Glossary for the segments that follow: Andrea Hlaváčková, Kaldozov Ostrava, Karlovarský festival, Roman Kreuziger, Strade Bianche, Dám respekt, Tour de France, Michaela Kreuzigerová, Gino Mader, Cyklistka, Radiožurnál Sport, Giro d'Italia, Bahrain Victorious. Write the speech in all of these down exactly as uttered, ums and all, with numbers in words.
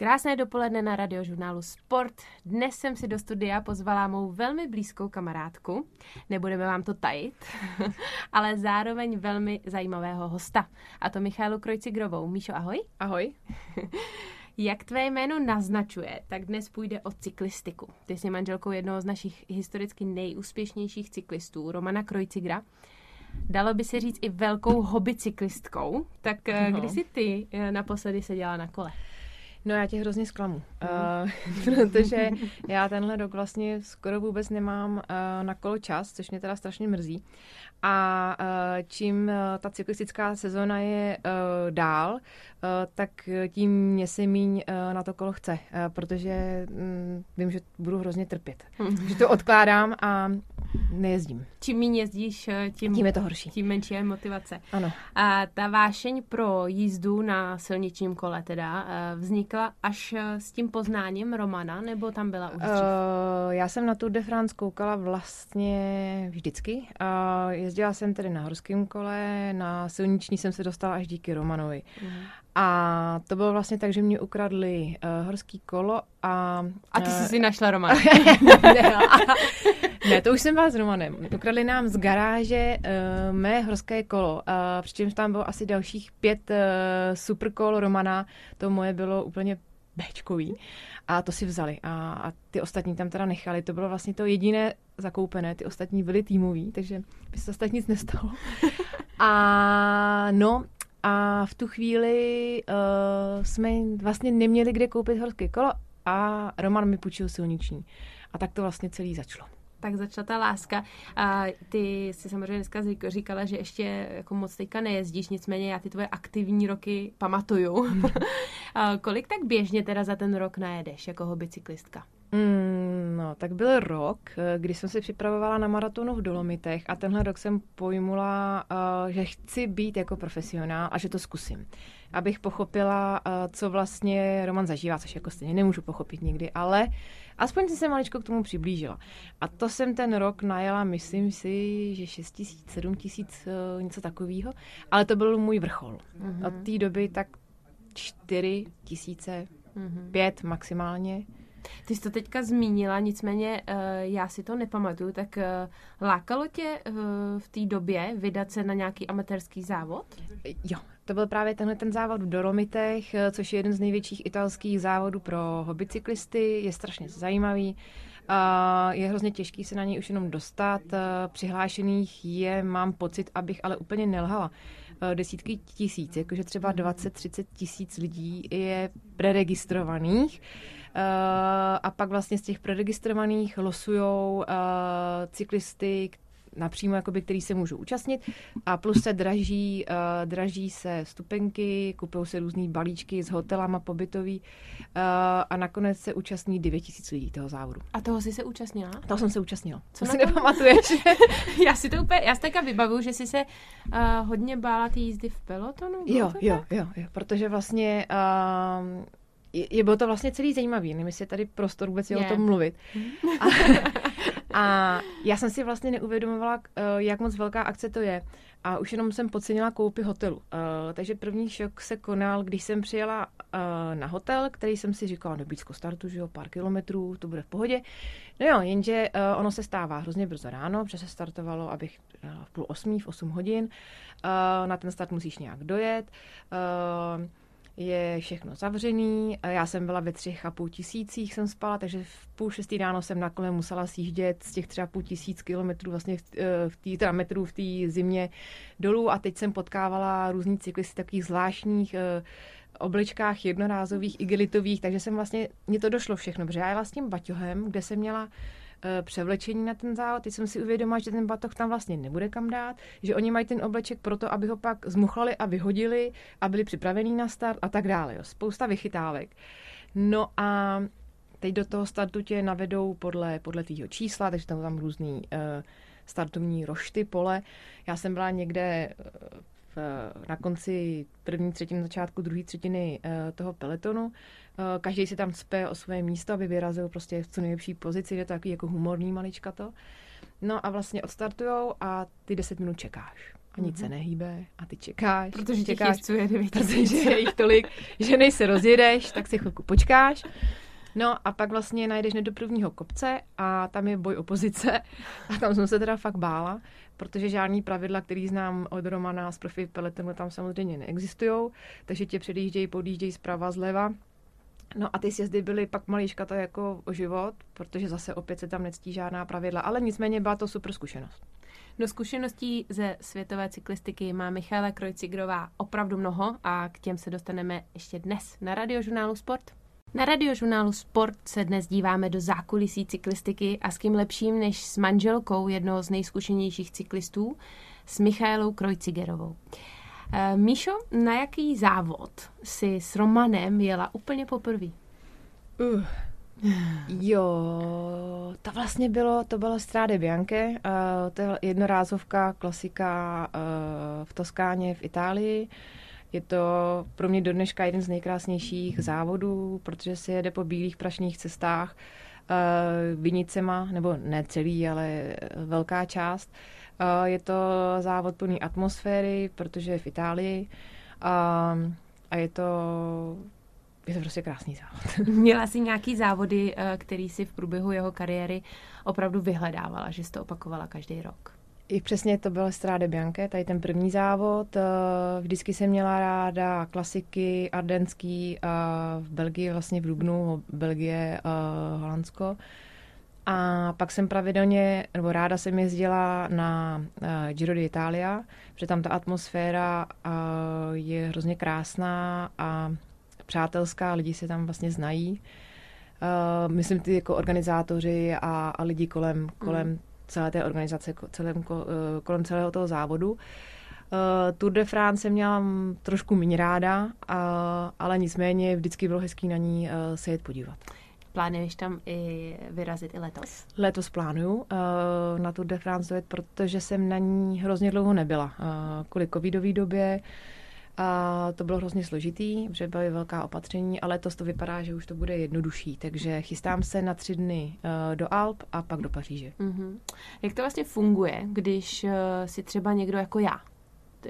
Krásné dopoledne na Radiožurnálu Sport. Dnes jsem si do studia pozvala mou velmi blízkou kamarádku, nebudeme vám to tajit, ale zároveň velmi zajímavého hosta. A to Michaelu Kreuzigerovou. Míšo, ahoj. Ahoj. Jak tvé jméno naznačuje, tak dnes půjde o cyklistiku. Ty jsi manželkou jednoho z našich historicky nejúspěšnějších cyklistů, Romana Kreuzigera. Dalo by se říct i velkou hobby cyklistkou. Tak no. Kdy jsi ty naposledy seděla na kole? No, já tě hrozně zklamu, mm. uh, protože já tenhle rok vlastně skoro vůbec nemám uh, na kolo čas, což mě teda strašně mrzí. A uh, čím uh, ta cyklistická sezona je uh, dál, uh, tak tím mě se míň uh, na to kolo chce, uh, protože um, vím, že budu hrozně trpět, mm. že to odkládám a nejezdím. Čím míň jezdíš, tím, tím je to horší. Tím menší je motivace. Ano. A ta vášeň pro jízdu na silničním kole teda vznikla až s tím poznáním Romana, nebo tam byla už dřív? Uh, já jsem na Tour de France koukala vlastně vždycky. Uh, jezdila jsem tedy na horském kole, na silniční jsem se dostala až díky Romanovi. Uh. A to bylo vlastně tak, že mě ukradli uh, horský kolo a... A ty jsi uh, si našla Romana. ne, ne, to už jsem byla s Romanem. Ukradli nám z garáže uh, mé horské kolo. Uh, přičemž tam bylo asi dalších pět uh, super kol Romana. To moje bylo úplně béčkový. A to si vzali. A, a ty ostatní tam teda nechali. To bylo vlastně to jediné zakoupené. Ty ostatní byly týmový, takže by se ostatní nic nestalo. a no... A v tu chvíli uh, jsme vlastně neměli kde koupit horské kolo a Roman mi půjčil silniční. A tak to vlastně celý začalo. Tak začala ta láska. A ty jsi samozřejmě dneska říkala, že ještě jako moc teďka nejezdíš, nicméně já ty tvoje aktivní roky pamatuju. Kolik tak běžně teda za ten rok najedeš jako hobby cyklistka? Mm, no, tak byl rok, kdy jsem se připravovala na maratonu v Dolomitech a tenhle rok jsem pojmula, uh, že chci být jako profesionál a že to zkusím. Abych pochopila, uh, co vlastně Roman zažívá, což jako stejně nemůžu pochopit nikdy, ale aspoň jsem se maličko k tomu přiblížila. A to jsem ten rok najela, myslím si, že šest tisíc, sedm tisíc, uh, něco takového, ale to byl můj vrchol. Mm-hmm. Od té doby tak čtyři tisíce, mm-hmm. pět maximálně. Ty jsi to teďka zmínila, nicméně já si to nepamatuju, tak lákalo tě v té době vydat se na nějaký amatérský závod? Jo, to byl právě tenhle ten závod v Dolomitech, což je jeden z největších italských závodů pro hobby cyklisty, je strašně zajímavý. Je hrozně těžký se na něj už jenom dostat, přihlášených je, mám pocit, abych ale úplně nelhala, desítky tisíc, jakože třeba dvacet třicet tisíc lidí je preregistrovaných. Uh, a pak vlastně z těch preregistrovaných losujou uh, cyklisty napřímo, jakoby, který se můžou účastnit a plus se draží, uh, draží se vstupenky, kupují se různý balíčky s hotelama pobytový uh, a nakonec se účastní devět tisíc lidí toho závodu. A toho jsi se účastnila? Toho jsem se účastnila. Co si nepamatuješ? já si to úplně, já si taky vybavuju, že jsi se uh, hodně bála ty jízdy v pelotonu. Jo, jo, jo, jo, protože vlastně... Uh, Je, je bylo to vlastně celý zajímavý, nevím, jestli je tady prostor vůbec je o tom mluvit. A, a já jsem si vlastně neuvědomovala, jak moc velká akce to je. A už jenom jsem podcenila koupy hotelu. Uh, takže první šok se konal, když jsem přijela uh, na hotel, který jsem si říkala, no blízko startu, že jo, pár kilometrů, to bude v pohodě. No jo, jenže uh, ono se stává hrozně brzo ráno, protože se startovalo, abych uh, v půl osmí, v osm hodin. Uh, na ten start musíš nějak dojet. Uh, Je všechno zavřený, já jsem byla ve třech a půl tisících, jsem spala, takže v půl šestý ráno jsem na kole musela sjíždět z těch tři a půl tisíc kilometrů, vlastně v tý, teda metrů v té zimě dolů a teď jsem potkávala různý cyklisty takových zvláštních e, obličkách jednorázových, igelitových, takže jsem vlastně, mně to došlo všechno, protože já jela s tím baťohem, kde jsem měla převlečení na ten závod. Teď jsem si uvědomila, že ten batoh tam vlastně nebude kam dát, že oni mají ten obleček proto, aby ho pak zmuchlali a vyhodili a byli připravení na start a tak dále. Jo. Spousta vychytávek. No a teď do toho startu tě navedou podle, podle tvýho čísla, takže tam tam různý uh, startovní rošty, pole. Já jsem byla někde v, na konci první třetiny, začátku druhé třetiny uh, toho pelotonu. Každý si tam cpe o svoje místo, aby vyrazil prostě v co nejlepší pozici, je to takový jako humorný malička to. No a vlastně odstartujou a ty deset minut čekáš. a nic mm-hmm. se nehýbe a ty čekáš. Protože těch jezdců je devět tisíc. Protože je jich tolik, že než se rozjedeš, tak si chvilku počkáš. No a pak vlastně najdeš nedoprvního kopce a tam je boj o pozice a tam jsem se teda fakt bála, protože žádný pravidla, který znám od Romana z profi peletonu, tam samozřejmě neexistujou, takže tě předjíždějí, podjíždějí zprava, zleva. No a ty sjezdy byly pak malíška to jako o život, protože zase opět se tam nectí žádná pravidla, ale nicméně byla to super zkušenost. No zkušeností ze světové cyklistiky má Michaela Kreuzigerová opravdu mnoho a k těm se dostaneme ještě dnes na Radiožurnálu Sport. Na Radiožurnálu Sport se dnes díváme do zákulisí cyklistiky a s kým lepším než s manželkou jednoho z nejzkušenějších cyklistů, s Michaelou Kreuzigerovou. Míšo, na jaký závod si s Romanem jela úplně poprvé? Uh, jo, to vlastně bylo, to bylo Strade Bianche, uh, to je jednorázovka, klasika uh, v Toskáně v Itálii. Je to pro mě do dneška jeden z nejkrásnějších závodů, protože se jede po bílých prašných cestách uh, vinicema, nebo ne celý, ale velká část. Uh, je to závod plný atmosféry, protože je v Itálii uh, a je to, je to prostě krásný závod. Měla jsi nějaký závody, který jsi v průběhu jeho kariéry opravdu vyhledávala, že jsi to opakovala každý rok? I přesně to byl Strade Bianche, tady ten první závod. Vždycky jsem měla ráda klasiky ardenský v Belgii, vlastně v Dubnu, Belgie, Holandsko. A pak jsem pravidelně, nebo ráda jsem jezdila na Giro d'Italia, protože tam ta atmosféra je hrozně krásná a přátelská, lidi se tam vlastně znají. Myslím ty jako organizátoři a, a lidi kolem, kolem mm. celé té organizace, celém, kolem celého toho závodu. Tour de France měla trošku méně ráda, a, ale nicméně vždycky bylo hezký na ní se jet podívat. Plánuješ tam i vyrazit i letos? Letos plánuju na Tour de France dojet, protože jsem na ní hrozně dlouho nebyla. Kvůli covidové době a to bylo hrozně složitý, protože byly velká opatření, ale letos to vypadá, že už to bude jednodušší, takže chystám se na tři dny do Alp a pak do Paříže. Mm-hmm. Jak to vlastně funguje, když si třeba někdo jako já,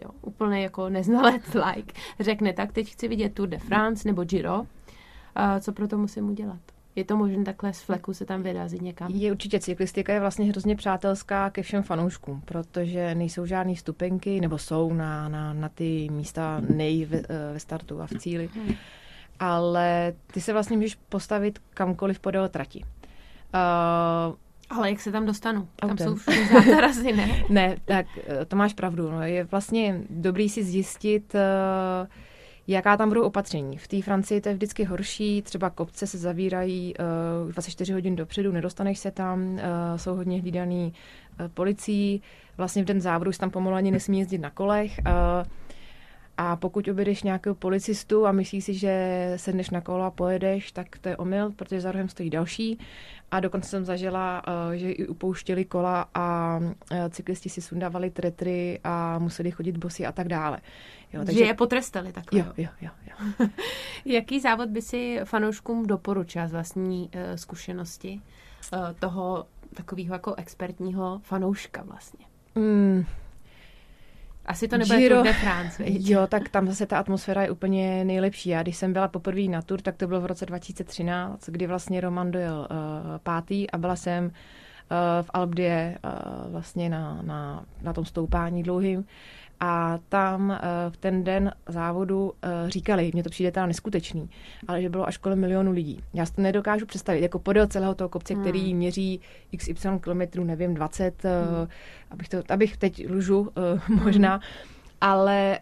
jo, úplně jako neznalec like, řekne tak, teď chci vidět Tour de France nebo Giro, co pro to musím udělat? Je to možné takhle z fleku se tam vyrazit někam? Je určitě, cyklistika je vlastně hrozně přátelská ke všem fanouškům, protože nejsou žádný vstupenky, nebo jsou na, na, na ty místa nej ve, ve startu a v cíli. Ale ty se vlastně můžeš postavit kamkoliv podél trati. Uh, Ale jak se tam dostanu? Tam jsou všude zátarazy, ne? Ne, tak to máš pravdu. No. Je vlastně dobrý si zjistit, uh, jaká tam budou opatření. V té Francii to je vždycky horší, třeba kopce se zavírají uh, dvacet čtyři hodin dopředu, nedostaneš se tam, uh, jsou hodně hlídaný uh, policií, vlastně v den závodu tam pomalu ani nesmí jezdit na kolech uh, a pokud objedeš nějakého policistu a myslíš si, že sedneš na kolo a pojedeš, tak to je omyl, protože za rohem stojí další a dokonce jsem zažila, uh, že i upouštěli kola a uh, cyklisti si sundávali tretry a museli chodit bosí a tak dále. Jo, takže... Že je potrestali takhle. Jo, jo, jo, jo. Jaký závod by si fanouškům doporučila z vlastní uh, zkušenosti uh, toho takového jako expertního fanouška vlastně? Mm. Asi to nebude Tour de France. Jo, tak tam zase ta atmosféra je úplně nejlepší. Já když jsem byla poprvé na Tour, tak to bylo v roce dva tisíce třináct, kdy vlastně Roman dojel uh, pátý a byla jsem uh, v Alpdě uh, vlastně na, na, na tom stoupání dlouhým. A tam v ten den závodu říkali, mně to přijde teda neskutečný, ale že bylo až kolem milionu lidí. Já si to nedokážu představit, jako podél celého toho kopce, hmm. který měří xy kilometrů, nevím, dvacet, hmm. abych, to, abych teď lžu možná, ale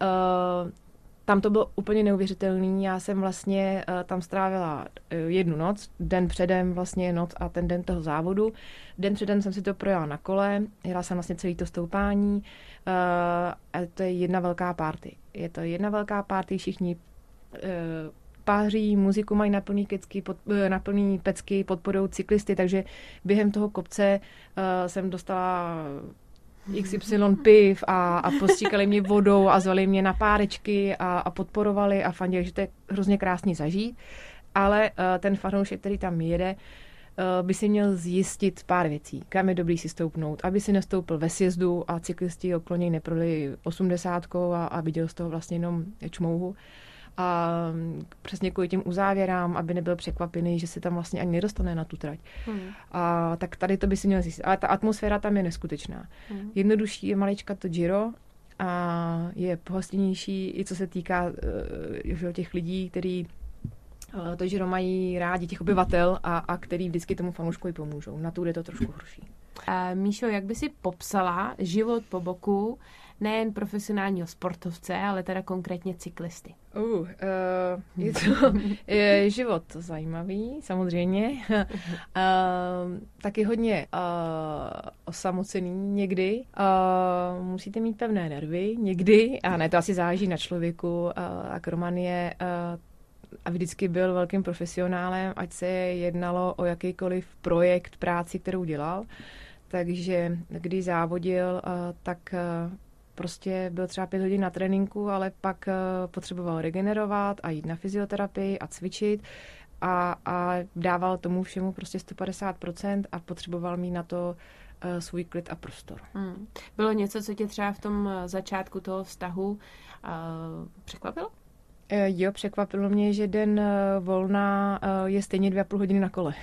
tam to bylo úplně neuvěřitelný. Já jsem vlastně tam strávila jednu noc, den předem vlastně noc a ten den toho závodu. Den předem jsem si to projela na kole, jela jsem vlastně celý to stoupání a to je jedna velká party. Je to jedna velká party, všichni páří, muziku mají na plný kecky, pod, na plný pecky, podporou cyklisty, takže během toho kopce jsem dostala iks ypsilon piv a, a postříkali mě vodou a zvali mě na párečky a, a podporovali a fanděli, že to je hrozně krásný zažít. Ale uh, ten fanoušek, který tam jede, by si měl zjistit pár věcí, kam je dobrý si stoupnout, aby si nestoupil ve sjezdu a cyklisti ho kloněj neproli osmdesátkou a, a viděl z toho vlastně jenom čmouhu. A přesně kvůli těm uzávěrám, aby nebyl překvapený, že se tam vlastně ani nedostane na tu trať. Hmm. A tak tady to by si měl zjistit. Ale ta atmosféra tam je neskutečná. Hmm. Jednodušší je malička to Giro a je pohostinnější i co se týká uh, těch lidí, který uh, to Giro mají rádi, těch obyvatel a, a který vždycky tomu fanouškovi pomůžou. Na tu je to trošku horší. Uh, Míšo, jak by si popsala život po boku nejen profesionálního sportovce, ale teda konkrétně cyklisty? Uh, je to je život zajímavý, samozřejmě. Uh, taky hodně uh, osamocený někdy. Uh, musíte mít pevné nervy někdy. A ne, to asi záleží na člověku. Uh, a Roman je uh, a vždycky byl velkým profesionálem, ať se jednalo o jakýkoliv projekt, práci, kterou dělal. Takže když závodil, uh, tak... Uh, Prostě byl třeba pět hodin na tréninku, ale pak potřeboval regenerovat a jít na fyzioterapii a cvičit a, a dával tomu všemu prostě sto padesát procent a potřeboval mít na to svůj klid a prostor. Hmm. Bylo něco, co tě třeba v tom začátku toho vztahu uh, překvapilo? Jo, překvapilo mě, že den volna je stejně dvě a půl hodiny na kole.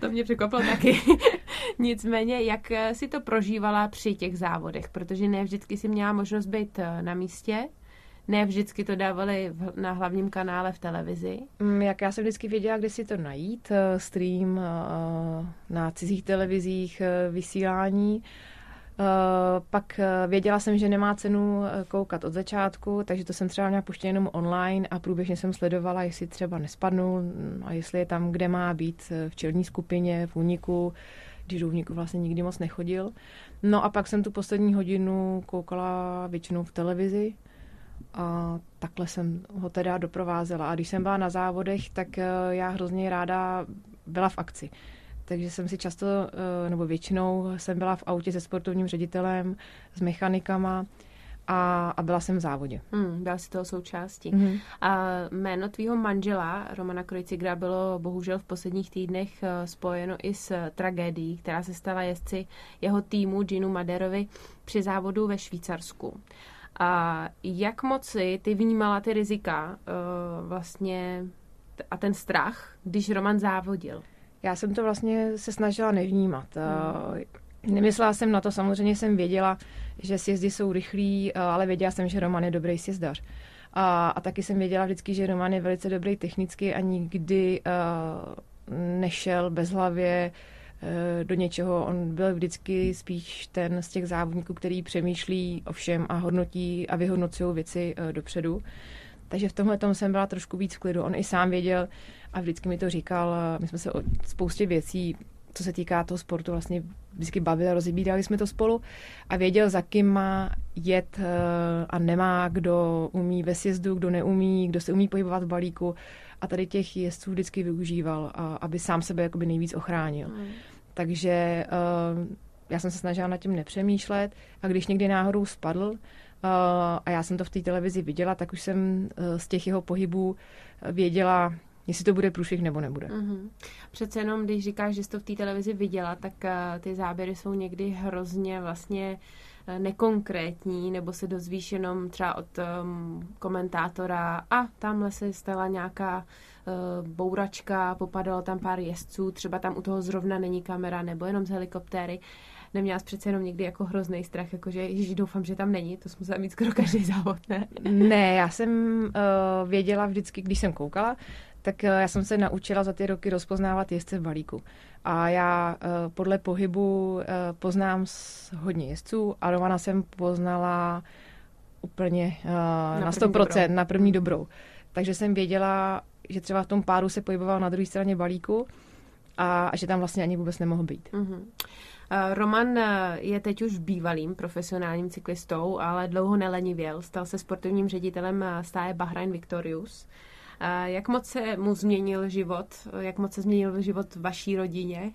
To mě překvapilo taky. Nicméně, jak si to prožívala při těch závodech? Protože ne vždycky si měla možnost být na místě, ne vždycky to dávali na hlavním kanále v televizi. Jak já jsem vždycky věděla, kde si to najít, stream na cizích televizích, vysílání. Uh, pak uh, věděla jsem, že nemá cenu koukat od začátku, takže to jsem třeba měla puštěn jenom online a průběžně jsem sledovala, jestli třeba nespadnul a jestli je tam, kde má být, v čelní skupině, v úniku, když do úniku vlastně nikdy moc nechodil. No a pak jsem tu poslední hodinu koukala většinou v televizi a takhle jsem ho teda doprovázela. A když jsem byla na závodech, tak uh, já hrozně ráda byla v akci. Takže jsem si často, nebo většinou jsem byla v autě se sportovním ředitelem, s mechanikama a, a byla jsem v závodě. Hmm, byla jsi toho součástí. Mm-hmm. A jméno tvýho manžela, Romana Kreuzigera, bylo bohužel v posledních týdnech spojeno i s tragédií, která se stala jezdci jeho týmu Ginu Maderovi při závodu ve Švýcarsku. A jak moc ty vnímala ty rizika vlastně a ten strach, když Roman závodil? Já jsem to vlastně se snažila nevnímat. Nemyslela jsem na to, samozřejmě jsem věděla, že sjezdy jsou rychlí, ale věděla jsem, že Roman je dobrý sjezdař. A, a taky jsem věděla vždycky, že Roman je velice dobrý technicky a nikdy uh, nešel bezhlavě uh, do něčeho. On byl vždycky spíš ten z těch závodníků, který přemýšlí o všem a hodnotí a vyhodnocují věci uh, dopředu. Takže v tomhle tom jsem byla trošku víc v klidu. On i sám věděl a vždycky mi to říkal. My jsme se o spoustě věcí, co se týká toho sportu, vlastně vždycky bavili a rozebírali jsme to spolu. A věděl, za kým má jet a nemá, kdo umí ve sjezdu, kdo neumí, kdo se umí pohybovat v balíku. A tady těch jezdců vždycky využíval, aby sám sebe jakoby nejvíc ochránil. Mm. Takže já jsem se snažila nad tím nepřemýšlet. A když někdy náhodou spadl, Uh, a já jsem to v té televizi viděla, tak už jsem uh, z těch jeho pohybů věděla, jestli to bude průšvih nebo nebude. Mm-hmm. Přece jenom, když říkáš, že jsi to v té televizi viděla, tak uh, ty záběry jsou někdy hrozně vlastně uh, nekonkrétní, nebo se dozvíš jenom třeba od um, komentátora a tamhle se stala nějaká uh, bouračka, popadalo tam pár jezdců, třeba tam u toho zrovna není kamera, nebo jenom z helikoptéry. Neměla jsi přece jenom někdy jako hrozný strach, jakože ježiš, doufám, že tam není, to jsem musela mít skoro každý závod, ne? Ne, já jsem uh, věděla vždycky, když jsem koukala, tak uh, já jsem se naučila za ty roky rozpoznávat jezdce v balíku. A já uh, podle pohybu uh, poznám hodně jezdců a Romana jsem poznala úplně uh, na, na sto procent, dobrou. na první dobrou. Takže jsem věděla, že třeba v tom páru se pohyboval na druhé straně balíku a, a že tam vlastně ani vůbec nemohl být. Mm-hmm. Roman je teď už bývalým profesionálním cyklistou, ale dlouho nelenivěl. Stal se sportovním ředitelem stáje Bahrain Victorious. Jak moc se mu změnil život? Jak moc se změnil život vaší rodině?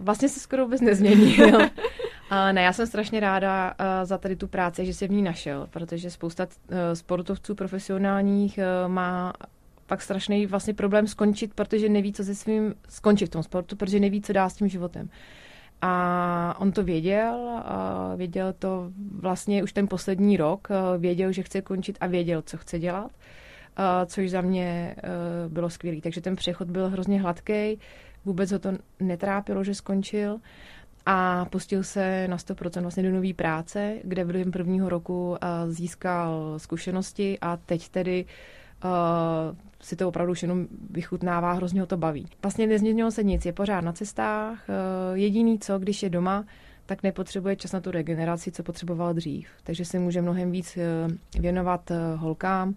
Vlastně se skoro vůbec nezměnil. Ne, já jsem strašně ráda za tady tu práci, že se v ní našel, protože spousta sportovců profesionálních má pak strašný vlastně problém skončit, protože neví, co se svým skončit v tom sportu, protože neví, co dá s tím životem. A on to věděl, a věděl to vlastně už ten poslední rok, věděl, že chce končit a věděl, co chce dělat, což za mě bylo skvělý. Takže ten přechod byl hrozně hladký, vůbec ho to netrápilo, že skončil a pustil se na sto procent vlastně do nové práce, kde během prvního roku získal zkušenosti a teď tedy Uh, si to opravdu už jenom vychutnává, hrozně ho to baví. Vlastně nezměnilo se nic, je pořád na cestách, uh, jediný co, když je doma, tak nepotřebuje čas na tu regeneraci, co potřeboval dřív. Takže se může mnohem víc uh, věnovat uh, holkám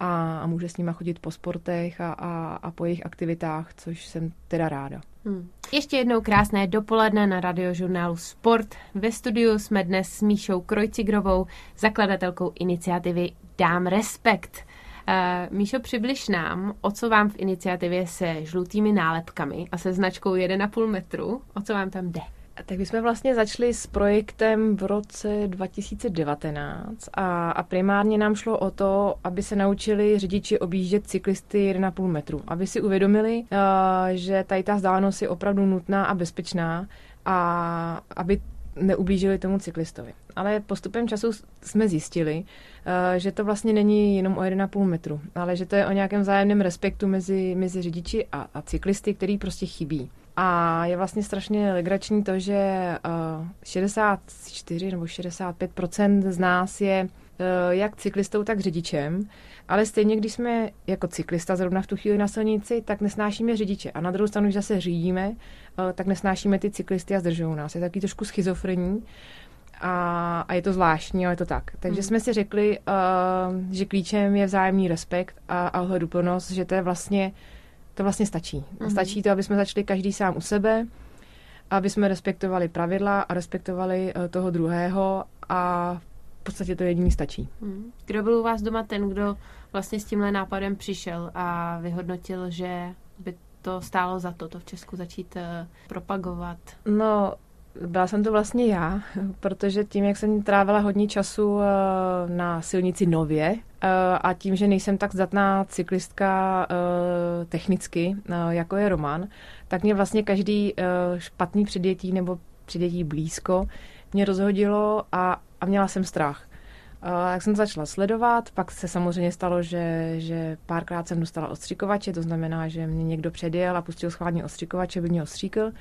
a, a může s nima chodit po sportech a, a, a po jejich aktivitách, což jsem teda ráda. Hmm. Ještě jednou krásné dopoledne na Radiožurnálu Sport. Ve studiu jsme dnes s Míšou Kreuzigerovou, zakladatelkou iniciativy Dám respekt. Uh, Míšo, přibliž nám, o co vám v iniciativě se žlutými nálepkami a se značkou jedna a půl metru, o co vám tam jde? Tak my jsme vlastně začali s projektem v roce dva tisíce devatenáct a, a primárně nám šlo o to, aby se naučili řidiči objíždět cyklisty jedna a půl metru, aby si uvědomili, uh, že tady ta vzdálenost je opravdu nutná a bezpečná a aby neublížili tomu cyklistovi. Ale postupem času jsme zjistili, že to vlastně není jenom o jedna a půl metru, ale že to je o nějakém vzájemném respektu mezi, mezi řidiči a, a cyklisty, který prostě chybí. A je vlastně strašně legrační to, že šedesát čtyři nebo šedesát pět procent z nás je jak cyklistou, tak řidičem, ale stejně, když jsme jako cyklista zrovna v tu chvíli na silnici, tak nesnášíme řidiče. A na druhou stranu, když zase řídíme, tak nesnášíme ty cyklisty a zdržují nás. Je taky trošku schizofrení a, a je to zvláštní, ale je to tak. Takže hmm. jsme si řekli, uh, že klíčem je vzájemný respekt a, a ohleduplnost, že to je vlastně, to vlastně stačí. Hmm. Stačí to, aby jsme začali každý sám u sebe, aby jsme respektovali pravidla a respektovali toho druhého a v podstatě to jediný stačí. Kdo byl u vás doma ten, kdo vlastně s tímhle nápadem přišel a vyhodnotil, že by to stálo za to, to v Česku začít propagovat? No, byla jsem to vlastně já, protože tím, jak jsem trávila hodně času na silnici nově a tím, že nejsem tak zdatná cyklistka technicky, jako je Roman, tak mě vlastně každý špatný předjetí nebo předjetí blízko mě rozhodilo a A měla jsem strach. A jak jsem začala sledovat, pak se samozřejmě stalo, že, že párkrát jsem dostala ostřikovače, to znamená, že mě někdo předjel a pustil schválně ostřikovače, aby mě ostříkl.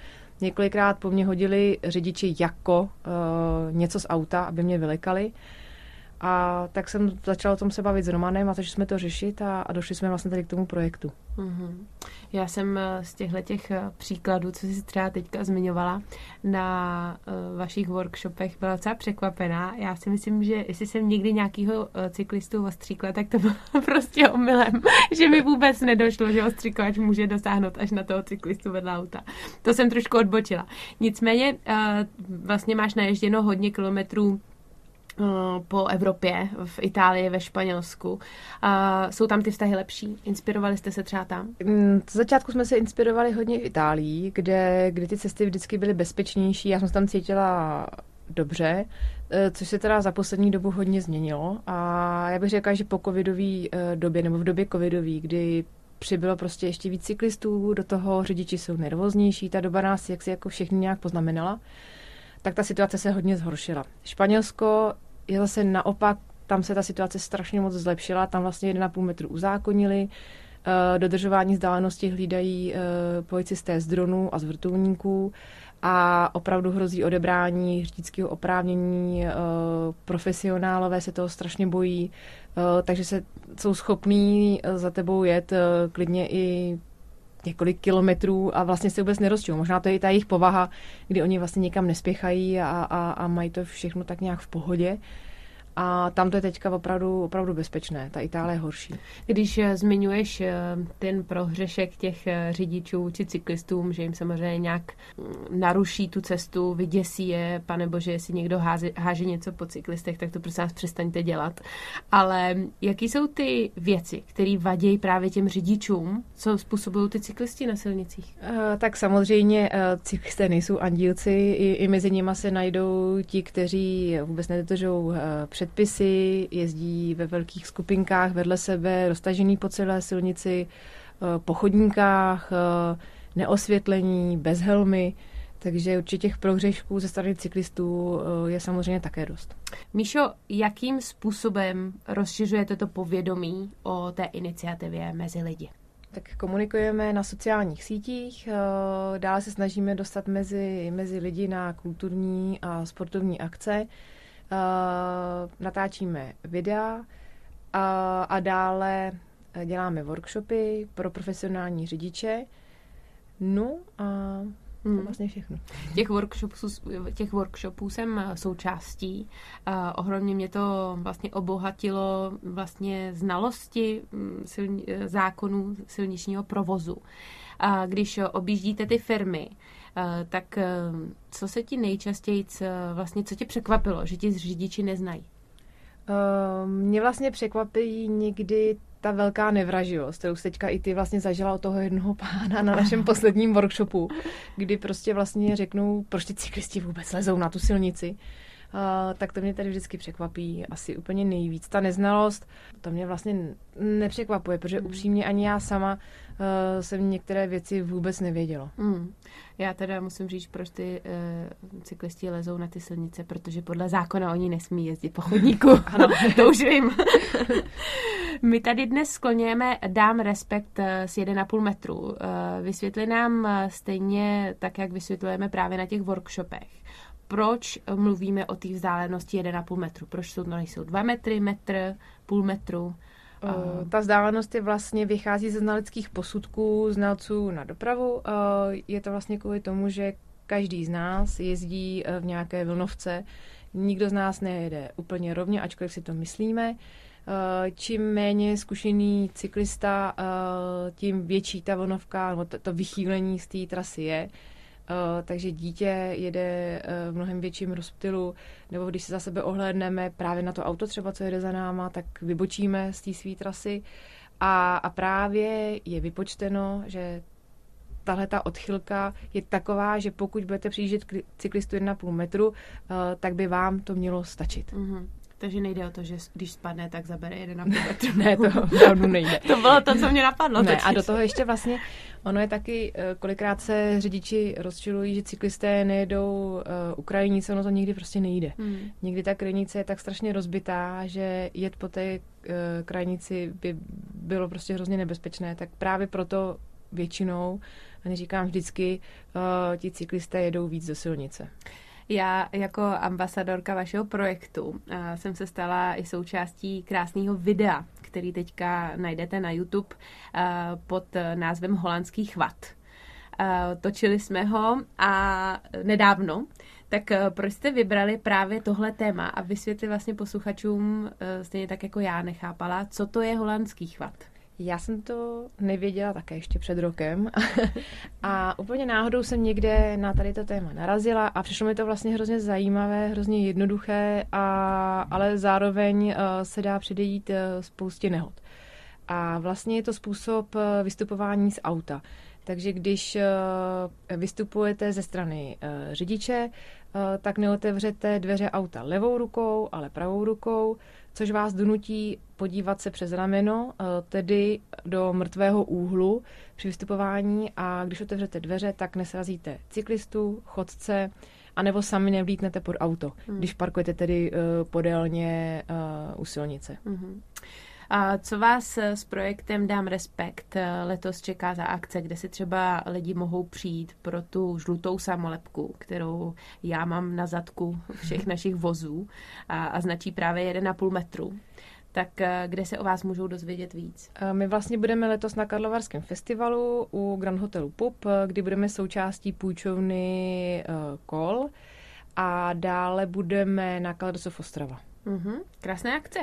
Několikrát po mně hodili řidiči jako uh, něco z auta, aby mě vylekali. A tak jsem začala o tom se bavit s Romanem a začali jsme to řešit a, a došli jsme vlastně tady k tomu projektu. Mm-hmm. Já jsem z těchto těch příkladů, co jsi třeba teďka zmiňovala, na vašich workshopech byla docela překvapená. Já si myslím, že jestli jsem někdy nějakýho cyklistu ostříkla, tak to bylo prostě omylem, že mi vůbec nedošlo, že ostříkovač může dosáhnout až na toho cyklistu vedle auta. To jsem trošku odbočila. Nicméně vlastně máš naježděno hodně kilometrů po Evropě, v Itálii, ve Španělsku. A jsou tam ty vztahy lepší? Inspirovali jste se třeba tam? Z začátku jsme se inspirovali hodně v Itálii, kde, kde ty cesty vždycky byly bezpečnější. Já jsem se tam cítila dobře, což se teda za poslední dobu hodně změnilo. A já bych řekla, že po covidové době, nebo v době covidové, kdy přibylo prostě ještě víc cyklistů, do toho řidiči jsou nervóznější, ta doba nás jaksi jako všechny nějak poznamenala, tak ta situace se hodně zhoršila. Španělsko je zase naopak, tam se ta situace strašně moc zlepšila, tam vlastně jedna a půl metru uzákonili, dodržování vzdálenosti hlídají policisté z dronů a z vrtulníků a opravdu hrozí odebrání řidičského oprávnění, profesionálové se toho strašně bojí, takže se, jsou schopní za tebou jet klidně i několik kilometrů a vlastně se vůbec nerozčují. Možná to je i ta jejich povaha, kdy oni vlastně nikam nespěchají a, a, a mají to všechno tak nějak v pohodě. A tam to je teďka opravdu, opravdu bezpečné. Ta Itálie je horší. Když zmiňuješ ten prohřešek těch řidičů či cyklistům, že jim samozřejmě nějak naruší tu cestu, vyděsí je, panebože, jestli někdo háze, háže něco po cyklistech, tak to prostě nás přestaňte dělat. Ale jaký jsou ty věci, které vadí právě těm řidičům, co způsobují ty cyklisti na silnicích? Tak samozřejmě cyklisté nejsou andílci. I, i mezi nimi se najdou ti, kteří vůbec nedodržou před předpisy, jezdí ve velkých skupinkách vedle sebe, roztažený po celé silnici, po chodníkách, neosvětlení, bez helmy. Takže určitě těch prohřešků ze strany cyklistů je samozřejmě také dost. Míšo, jakým způsobem rozšiřujete to povědomí o té iniciativě mezi lidi? Tak komunikujeme na sociálních sítích, dále se snažíme dostat mezi, mezi lidi na kulturní a sportovní akce, natáčíme videa a, a dále děláme workshopy pro profesionální řidiče. No a Hmm. Vlastně všechno. Těch workshopů, těch workshopů jsem součástí. Ohromně mě to vlastně obohatilo vlastně znalosti silni, zákonů silničního provozu. A když objíždíte ty firmy, tak co se ti nejčastěji, vlastně co tě překvapilo, že ti řidiči neznají? Mě vlastně překvapí někdy ta velká nevraživost, kterou jsi teďka i ty vlastně zažila od toho jednoho pána na našem posledním workshopu, kdy prostě vlastně řeknou, proč ty cyklisti vůbec lezou na tu silnici. Uh, tak to mě tady vždycky překvapí asi úplně nejvíc. Ta neznalost, to mě vlastně nepřekvapuje, protože mm. upřímně ani já sama uh, jsem některé věci vůbec nevěděla. Mm. Já teda musím říct, proč ty uh, cyklisti lezou na ty silnice, protože podle zákona oni nesmí jezdit po chodníku. Ano, to už vím. My tady dnes skloněme Dám respekt s jeden a půl metru. Uh, vysvětli nám stejně tak, jak vysvětlujeme právě na těch workshopech. Proč mluvíme o té vzdálenosti jeden a půl metru? Proč to nejsou dva metry, metr, půl metru? Uh, ta vzdálenost je vlastně, vychází ze znaleckých posudků znalců na dopravu. Uh, je to vlastně kvůli tomu, že každý z nás jezdí v nějaké vlnovce. Nikdo z nás nejede úplně rovně, ačkoliv si to myslíme. Uh, čím méně zkušený cyklista, uh, tím větší ta vlnovka, no to, to vychýlení z té trasy je. Uh, takže dítě jede uh, v mnohem větším rozptylu, nebo když se za sebe ohlédneme právě na to auto třeba, co jede za náma, tak vybočíme z té své trasy a, a právě je vypočteno, že tahle ta odchylka je taková, že pokud budete přijíždět k cyklistu jeden a půl metru, uh, tak by vám to mělo stačit. Mm-hmm. Takže nejde o to, že když spadne, tak zabere jeden a půl metru. Ne, to opravdu nejde. To bylo to, co mě napadlo. Ne, a do toho ještě vlastně, ono je taky, kolikrát se řidiči rozčilují, že cyklisté nejedou uh, u krajnice, ono to nikdy prostě nejde. Hmm. Někdy ta krajnice je tak strašně rozbitá, že jet po té uh, krajnici by bylo prostě hrozně nebezpečné, tak právě proto většinou, a neříkám vždycky, uh, ti cyklisté jedou víc do silnice. Já jako ambasadorka vašeho projektu uh, jsem se stala i součástí krásného videa, který teďka najdete na YouTube uh, pod názvem Holandský chvat. Uh, točili jsme ho a nedávno. Tak uh, proč jste vybrali právě tohle téma a vysvětli vlastně posluchačům, uh, stejně tak jako já nechápala, co to je Holandský chvat? Já jsem to nevěděla také ještě před rokem a úplně náhodou jsem někde na tady to téma narazila a přišlo mi to vlastně hrozně zajímavé, hrozně jednoduché, a, ale zároveň se dá předejít spoustě nehod. A vlastně je to způsob vystupování z auta. Takže když vystupujete ze strany řidiče, tak neotevřete dveře auta levou rukou, ale pravou rukou, což vás donutí podívat se přes rameno, tedy do mrtvého úhlu při vystupování, a když otevřete dveře, tak nesrazíte cyklistu, chodce, anebo sami nevlítnete pod auto, hmm. když parkujete tedy podélně u silnice. Hmm. A co vás s projektem Dám respekt letos čeká za akce, kde si třeba lidi mohou přijít pro tu žlutou samolepku, kterou já mám na zadku všech našich vozů a, a značí právě jeden a půl metru. Tak kde se o vás můžou dozvědět víc? My vlastně budeme letos na Karlovarském festivalu u Grand Hotelu Pup, kdy budeme součástí půjčovny kol, a dále budeme na Kaldozov Ostrava. Mm-hmm, krásné akce.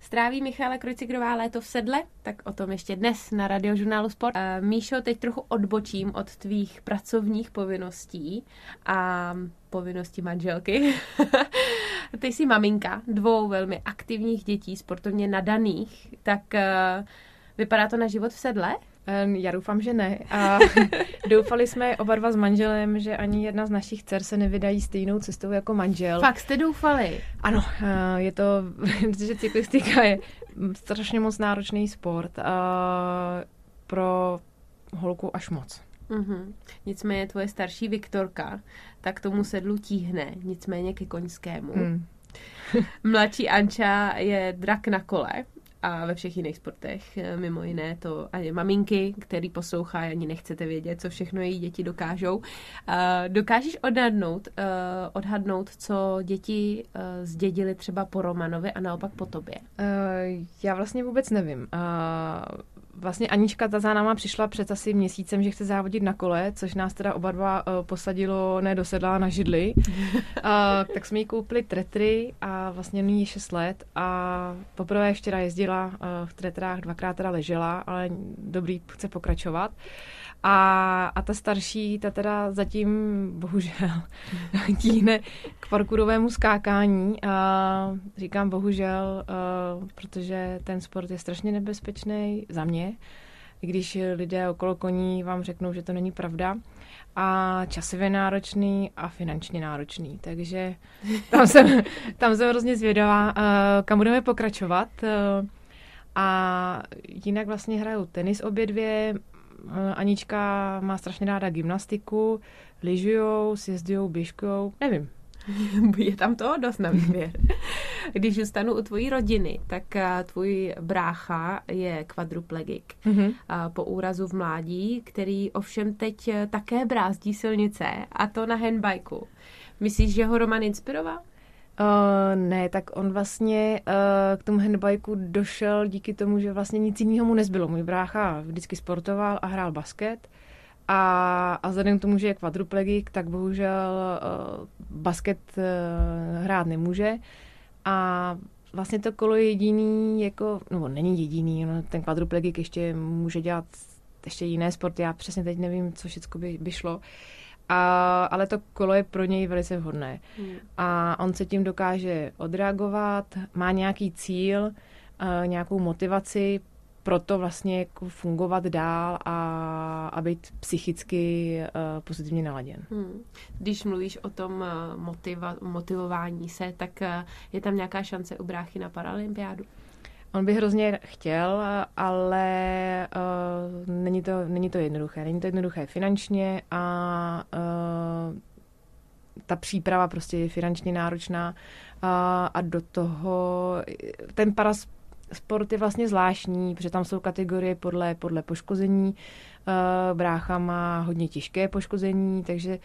Stráví Michaela Kreuzigerová léto v sedle, tak o tom ještě dnes na Radiožurnálu Sport. Míšo, teď trochu odbočím od tvých pracovních povinností a povinností manželky. Ty jsi maminka dvou velmi aktivních dětí, sportovně nadaných, tak vypadá to na život v sedle? Já doufám, že ne. A doufali jsme oba dva s manželem, že ani jedna z našich dcer se nevydají stejnou cestou jako manžel. Fakt jste doufali? Ano, je to, protože cyklistika je strašně moc náročný sport pro holku až moc. Mm-hmm. Nicméně tvoje starší Viktorka tak tomu sedlu tíhne, nicméně ke koňskému. Mm. Mladší Anča je drak na kole a ve všech jiných sportech. Mimo jiné to ani maminky, který poslouchají, ani nechcete vědět, co všechno její děti dokážou. Dokážeš odhadnout, odhadnout, co děti zdědily třeba po Romanovi a naopak po tobě? Já vlastně vůbec nevím. Vlastně Anička ta za náma přišla před asi měsícem, že chce závodit na kole, což nás teda oba dva posadilo ne do sedla, na židli. A, tak jsme jí koupili tretry a vlastně nyní je šest let a poprvé včera jezdila v tretrách, dvakrát teda ležela, ale dobrý, chce pokračovat. A, a ta starší, ta teda zatím bohužel tíhne k parkourovému skákání a říkám bohužel, protože ten sport je strašně nebezpečný za mě, i když lidé okolo koní vám řeknou, že to není pravda, a časově náročný a finančně náročný, takže tam jsem, tam jsem hrozně zvědavá, kam budeme pokračovat. A jinak vlastně hraju tenis obě dvě. Anička má strašně ráda gymnastiku, lyžujou, sjezdujou, běžkou, nevím. Je tam toho dost na výběr. Když zůstanu u tvojí rodiny, tak tvůj brácha je kvadruplegik. Mm-hmm. Po úrazu v mládí, který ovšem teď také brázdí silnice, a to na handbajku. Myslíš, že ho Roman inspiroval? Uh, ne, tak on vlastně uh, k tomu handbajku došel díky tomu, že vlastně nic jiného mu nezbylo. Můj brácha vždycky sportoval a hrál basket a, a vzhledem k tomu, že je kvadruplegik, tak bohužel uh, basket uh, hrát nemůže a vlastně to kolo je jediný, jako, no není jediný, no, ten kvadruplegik ještě může dělat ještě jiné sporty, já přesně teď nevím, co všechno by, by šlo. A, ale to kolo je pro něj velice vhodné. Mm. A on se tím dokáže odreagovat, má nějaký cíl, uh, nějakou motivaci, proto vlastně jako fungovat dál a, a být psychicky uh, pozitivně naladěn. Mm. Když mluvíš o tom motiva- motivování se, tak uh, je tam nějaká šance u bráchy na paralympiádu? On by hrozně chtěl, ale uh, není to, není to jednoduché. Není to jednoduché finančně a uh, ta příprava prostě je finančně náročná uh, a do toho ten parasport je vlastně zvláštní, protože tam jsou kategorie podle, podle poškození. Uh, brácha má hodně těžké poškození, takže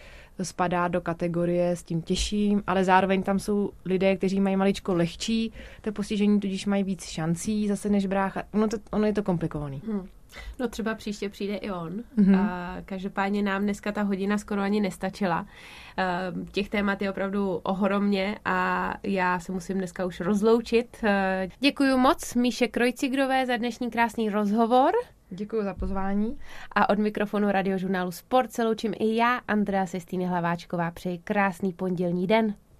spadá do kategorie s tím těžším, ale zároveň tam jsou lidé, kteří mají maličko lehčí to postižení, tudíž mají víc šancí zase než brácha. Ono, to, ono je to komplikovaný. Hmm. No třeba příště přijde i on. Mm-hmm. A každopádně nám dneska ta hodina skoro ani nestačila. Těch témat je opravdu ohromně a já se musím dneska už rozloučit. Děkuji moc Míše Kreuzigerové za dnešní krásný rozhovor. Děkuji za pozvání. A od mikrofonu Radiožurnálu Sport se loučím i já, Andrea Hlaváčková. Přeji krásný pondělní den.